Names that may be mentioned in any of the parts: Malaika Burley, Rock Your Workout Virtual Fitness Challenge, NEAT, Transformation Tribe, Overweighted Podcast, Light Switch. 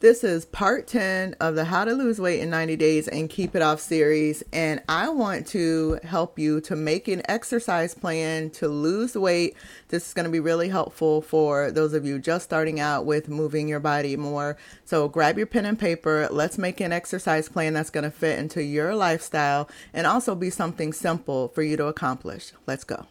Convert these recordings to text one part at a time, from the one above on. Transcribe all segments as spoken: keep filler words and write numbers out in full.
This is part ten of the How to Lose Weight in ninety Days and Keep It Off series, and I want to help you to make an exercise plan to lose weight. This is going to be really helpful for those of you just starting out with moving your body more. So grab your pen and paper. Let's make an exercise plan that's going to fit into your lifestyle and also be something simple for you to accomplish. Let's go.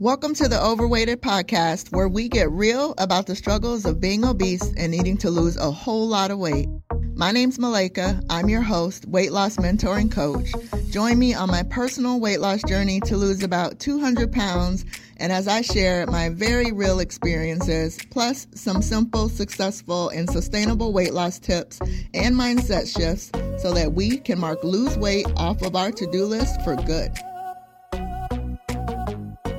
Welcome to the Overweighted Podcast, where we get real about the struggles of being obese and needing to lose a whole lot of weight. My name's Malaika. I'm your host, weight loss mentor and coach. Join me on my personal weight loss journey to lose about two hundred pounds. And as I share my very real experiences, plus some simple, successful, and sustainable weight loss tips and mindset shifts so that we can mark lose weight off of our to-do list for good.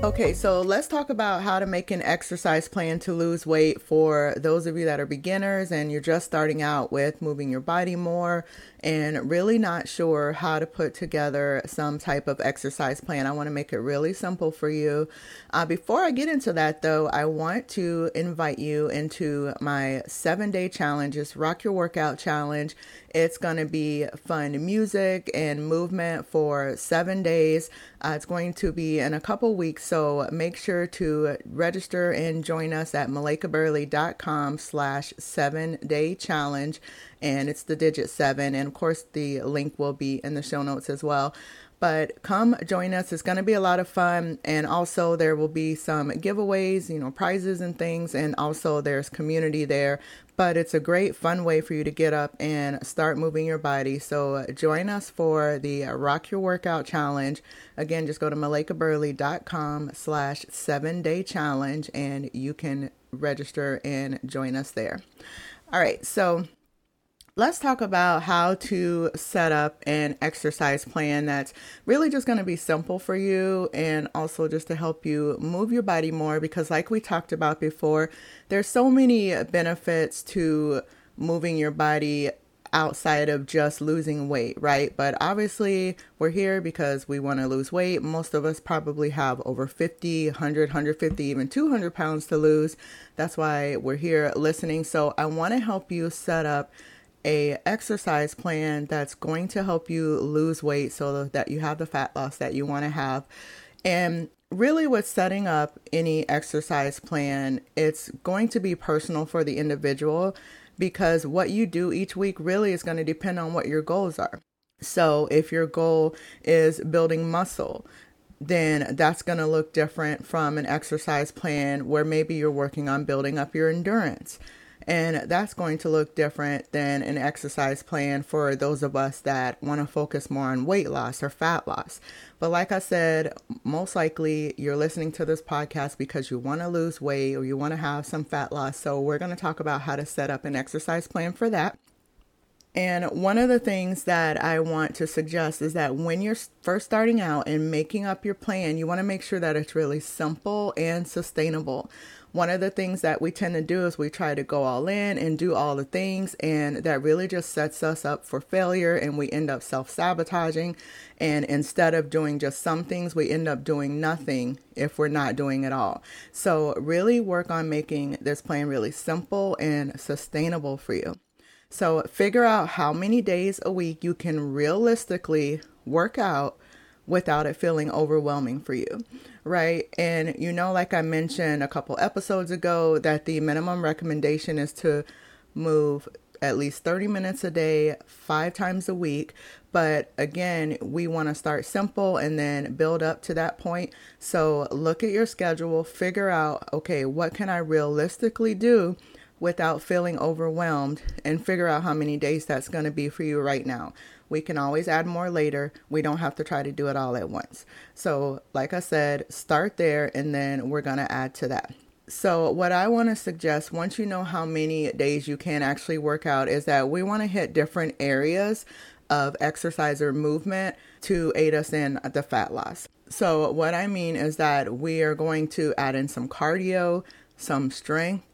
Okay, so let's talk about how to make an exercise plan to lose weight for those of you that are beginners and you're just starting out with moving your body more and really not sure how to put together some type of exercise plan. I want to make it really simple for you. Uh, before I get into that, though, I want to invite you into my seven-day challenge. It's Rock Your Workout Challenge. It's going to be fun music and movement for seven days. Uh, it's going to be in a couple weeks, so make sure to register and join us at malaikaburley.com slash seven day challenge. And it's the digit seven. And of course, the link will be in the show notes as well. But come join us. It's going to be a lot of fun. And also there will be some giveaways, you know, prizes and things. And also there's community there. But it's a great fun way for you to get up and start moving your body. So join us for the Rock Your Workout Challenge. Again, just go to malaikaburley.com slash seven day challenge and you can register and join us there. All right. So let's talk about how to set up an exercise plan that's really just going to be simple for you and also just to help you move your body more, because like we talked about before, there's so many benefits to moving your body outside of just losing weight, right? But obviously we're here because we want to lose weight. Most of us probably have over fifty, one hundred, one hundred fifty, even two hundred pounds to lose. That's why we're here listening. So I want to help you set up a exercise plan that's going to help you lose weight so that you have the fat loss that you want to have. And really with setting up any exercise plan, it's going to be personal for the individual, because what you do each week really is going to depend on what your goals are. So if your goal is building muscle, then that's going to look different from an exercise plan where maybe you're working on building up your endurance. And that's going to look different than an exercise plan for those of us that want to focus more on weight loss or fat loss. But like I said, most likely you're listening to this podcast because you want to lose weight or you want to have some fat loss. So we're going to talk about how to set up an exercise plan for that. And one of the things that I want to suggest is that when you're first starting out and making up your plan, you want to make sure that it's really simple and sustainable. One of the things that we tend to do is we try to go all in and do all the things, and that really just sets us up for failure, and we end up self-sabotaging. And instead of doing just some things, we end up doing nothing if we're not doing it all. So really work on making this plan really simple and sustainable for you. So figure out how many days a week you can realistically work out without it feeling overwhelming for you, right? And you know, like I mentioned a couple episodes ago, that the minimum recommendation is to move at least thirty minutes a day, five times a week. But again, we want to start simple and then build up to that point. So look at your schedule, figure out, okay, what can I realistically do without feeling overwhelmed, and figure out how many days that's going to be for you right now. We can always add more later. We don't have to try to do it all at once. So like I said, start there and then we're going to add to that. So what I want to suggest, once you know how many days you can actually work out, is that we want to hit different areas of exercise or movement to aid us in the fat loss. So what I mean is that we are going to add in some cardio, some strength,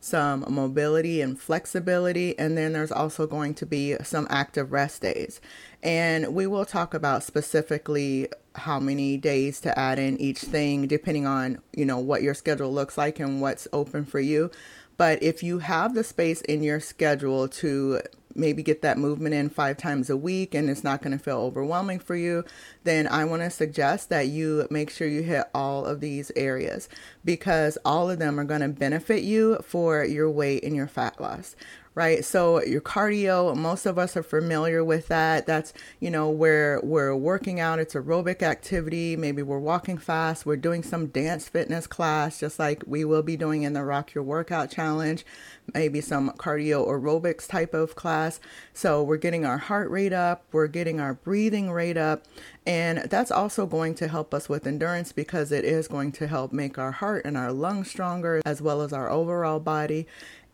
some mobility and flexibility, and then there's also going to be some active rest days. And we will talk about specifically how many days to add in each thing, depending on, you know, what your schedule looks like and what's open for you. But if you have the space in your schedule to maybe get that movement in five times a week and it's not going to feel overwhelming for you, then I want to suggest that you make sure you hit all of these areas, because all of them are going to benefit you for your weight and your fat loss, right? So your cardio, most of us are familiar with that. That's, you know, where we're working out, it's aerobic activity. Maybe we're walking fast, we're doing some dance fitness class, just like we will be doing in the Rock Your Workout Challenge, maybe some cardio aerobics type of class. So we're getting our heart rate up, we're getting our breathing rate up. And that's also going to help us with endurance, because it is going to help make our heart and our lungs stronger, as well as our overall body.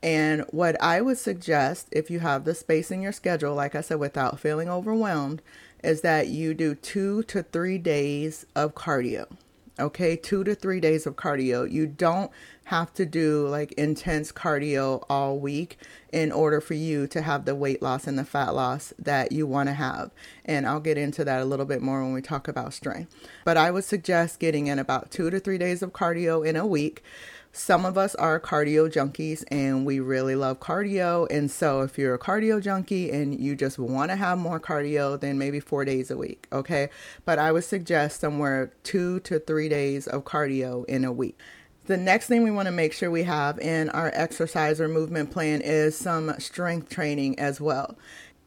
And what I would suggest, if you have the space in your schedule, like I said, without feeling overwhelmed, is that you do two to three days of cardio. Okay, two to three days of cardio. You don't have to do like intense cardio all week in order for you to have the weight loss and the fat loss that you want to have. And I'll get into that a little bit more when we talk about strength. But I would suggest getting in about two to three days of cardio in a week. Some of us are cardio junkies and we really love cardio. And so if you're a cardio junkie and you just want to have more cardio, then maybe four days a week. Okay. But I would suggest somewhere two to three days of cardio in a week. The next thing we want to make sure we have in our exercise or movement plan is some strength training as well.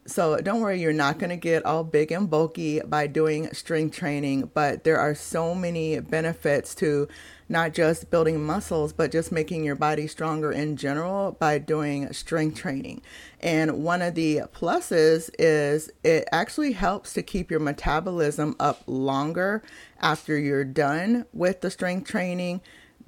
So don't worry, you're not going to get all big and bulky by doing strength training, but there are so many benefits to not just building muscles, but just making your body stronger in general by doing strength training. And one of the pluses is it actually helps to keep your metabolism up longer after you're done with the strength training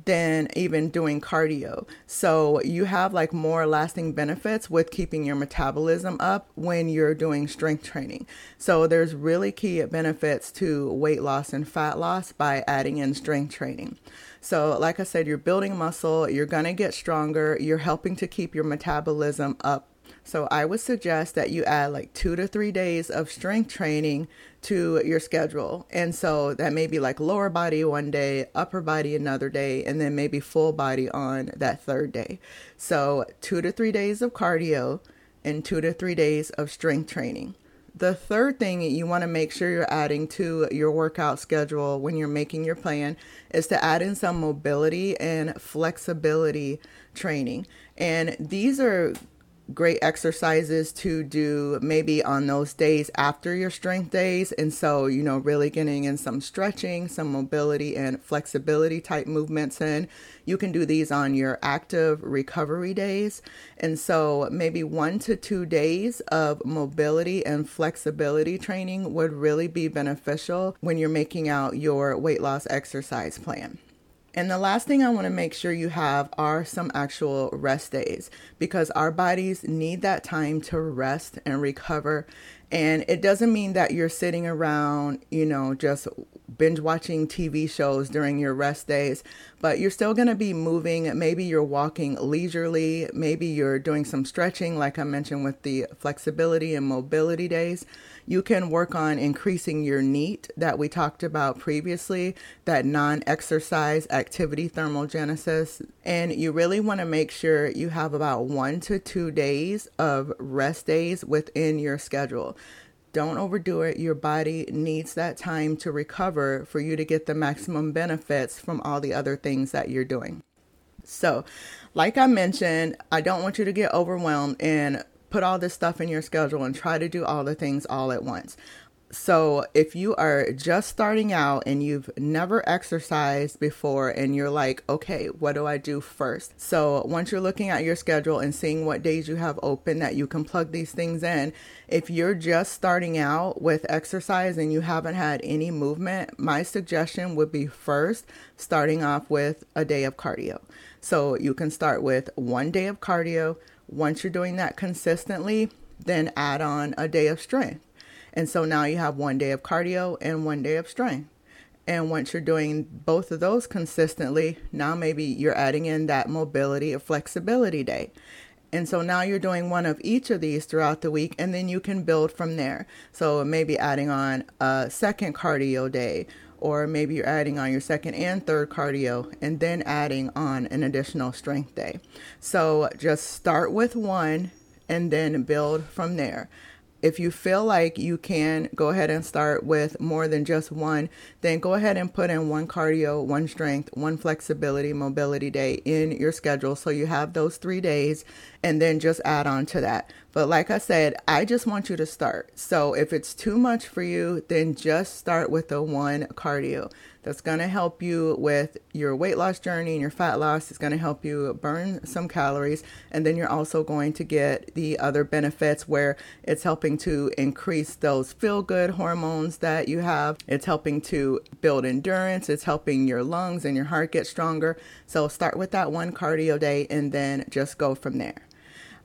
than even doing cardio. So you have like more lasting benefits with keeping your metabolism up when you're doing strength training. So there's really key benefits to weight loss and fat loss by adding in strength training. So like I said, you're building muscle, you're going to get stronger, you're helping to keep your metabolism up. So I would suggest that you add like two to three days of strength training to your schedule. And so that may be like lower body one day, upper body another day, and then maybe full body on that third day. So two to three days of cardio and two to three days of strength training. The third thing you want to make sure you're adding to your workout schedule when you're making your plan is to add in some mobility and flexibility training. And these are great exercises to do maybe on those days after your strength days. And so, you know, really getting in some stretching, some mobility and flexibility type movements in. You can do these on your active recovery days. And so maybe one to two days of mobility and flexibility training would really be beneficial when you're making out your weight loss exercise plan. And the last thing I want to make sure you have are some actual rest days, because our bodies need that time to rest and recover. And it doesn't mean that you're sitting around, you know, just binge watching T V shows during your rest days, but you're still going to be moving. Maybe you're walking leisurely. Maybe you're doing some stretching, like I mentioned with the flexibility and mobility days. You can work on increasing your NEAT that we talked about previously, that non-exercise activity thermogenesis. And you really want to make sure you have about one to two days of rest days within your schedule. Don't overdo it. Your body needs that time to recover for you to get the maximum benefits from all the other things that you're doing. So, like I mentioned, I don't want you to get overwhelmed and put all this stuff in your schedule and try to do all the things all at once. So if you are just starting out and you've never exercised before and you're like, okay, what do I do first? So once you're looking at your schedule and seeing what days you have open that you can plug these things in, if you're just starting out with exercise and you haven't had any movement, my suggestion would be first starting off with a day of cardio. So you can start with one day of cardio. Once you're doing that consistently, then add on a day of strength. And so now you have one day of cardio and one day of strength. And once you're doing both of those consistently, now maybe you're adding in that mobility or flexibility day. And so now you're doing one of each of these throughout the week, and then you can build from there. So maybe adding on a second cardio day or maybe you're adding on your second and third cardio and then adding on an additional strength day. So just start with one and then build from there. If you feel like you can go ahead and start with more than just one, then go ahead and put in one cardio, one strength, one flexibility, mobility day in your schedule. So you have those three days and then just add on to that. But like I said, I just want you to start. So if it's too much for you, then just start with the one cardio. That's going to help you with your weight loss journey and your fat loss. It's going to help you burn some calories. And then you're also going to get the other benefits where it's helping to increase those feel-good hormones that you have. It's helping to build endurance. It's helping your lungs and your heart get stronger. So start with that one cardio day and then just go from there.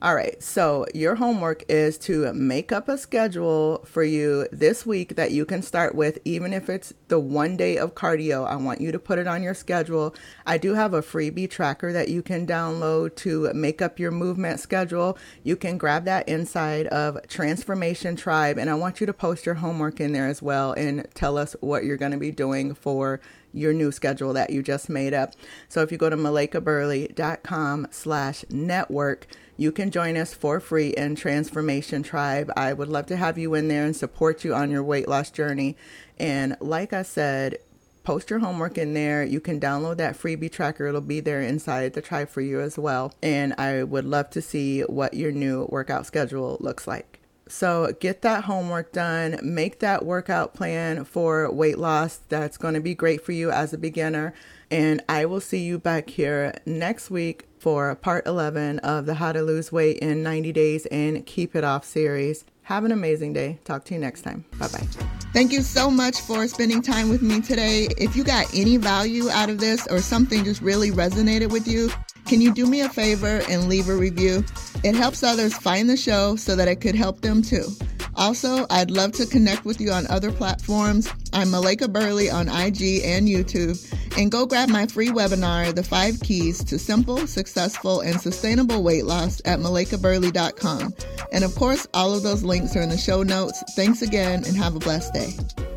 All right, so your homework is to make up a schedule for you this week that you can start with, even if it's the one day of cardio. I want you to put it on your schedule. I do have a freebie tracker that you can download to make up your movement schedule. You can grab that inside of Transformation Tribe, and I want you to post your homework in there as well and tell us what you're going to be doing for your new schedule that you just made up. So if you go to malaikaburley.com slash network, you can join us for free in Transformation Tribe. I would love to have you in there and support you on your weight loss journey. And like I said, post your homework in there. You can download that freebie tracker. It'll be there inside the tribe for you as well. And I would love to see what your new workout schedule looks like. So get that homework done, make that workout plan for weight loss. That's going to be great for you as a beginner. And I will see you back here next week for part eleven of the How to Lose Weight in ninety Days and Keep It Off series. Have an amazing day. Talk to you next time. Bye-bye. Thank you so much for spending time with me today. If you got any value out of this or something just really resonated with you, can you do me a favor and leave a review? It helps others find the show so that it could help them too. Also, I'd love to connect with you on other platforms. I'm Malaika Burley on I G and YouTube. And go grab my free webinar, The Five Keys to Simple, Successful, and Sustainable Weight Loss at malaika burley dot com. And of course, all of those links are in the show notes. Thanks again and have a blessed day.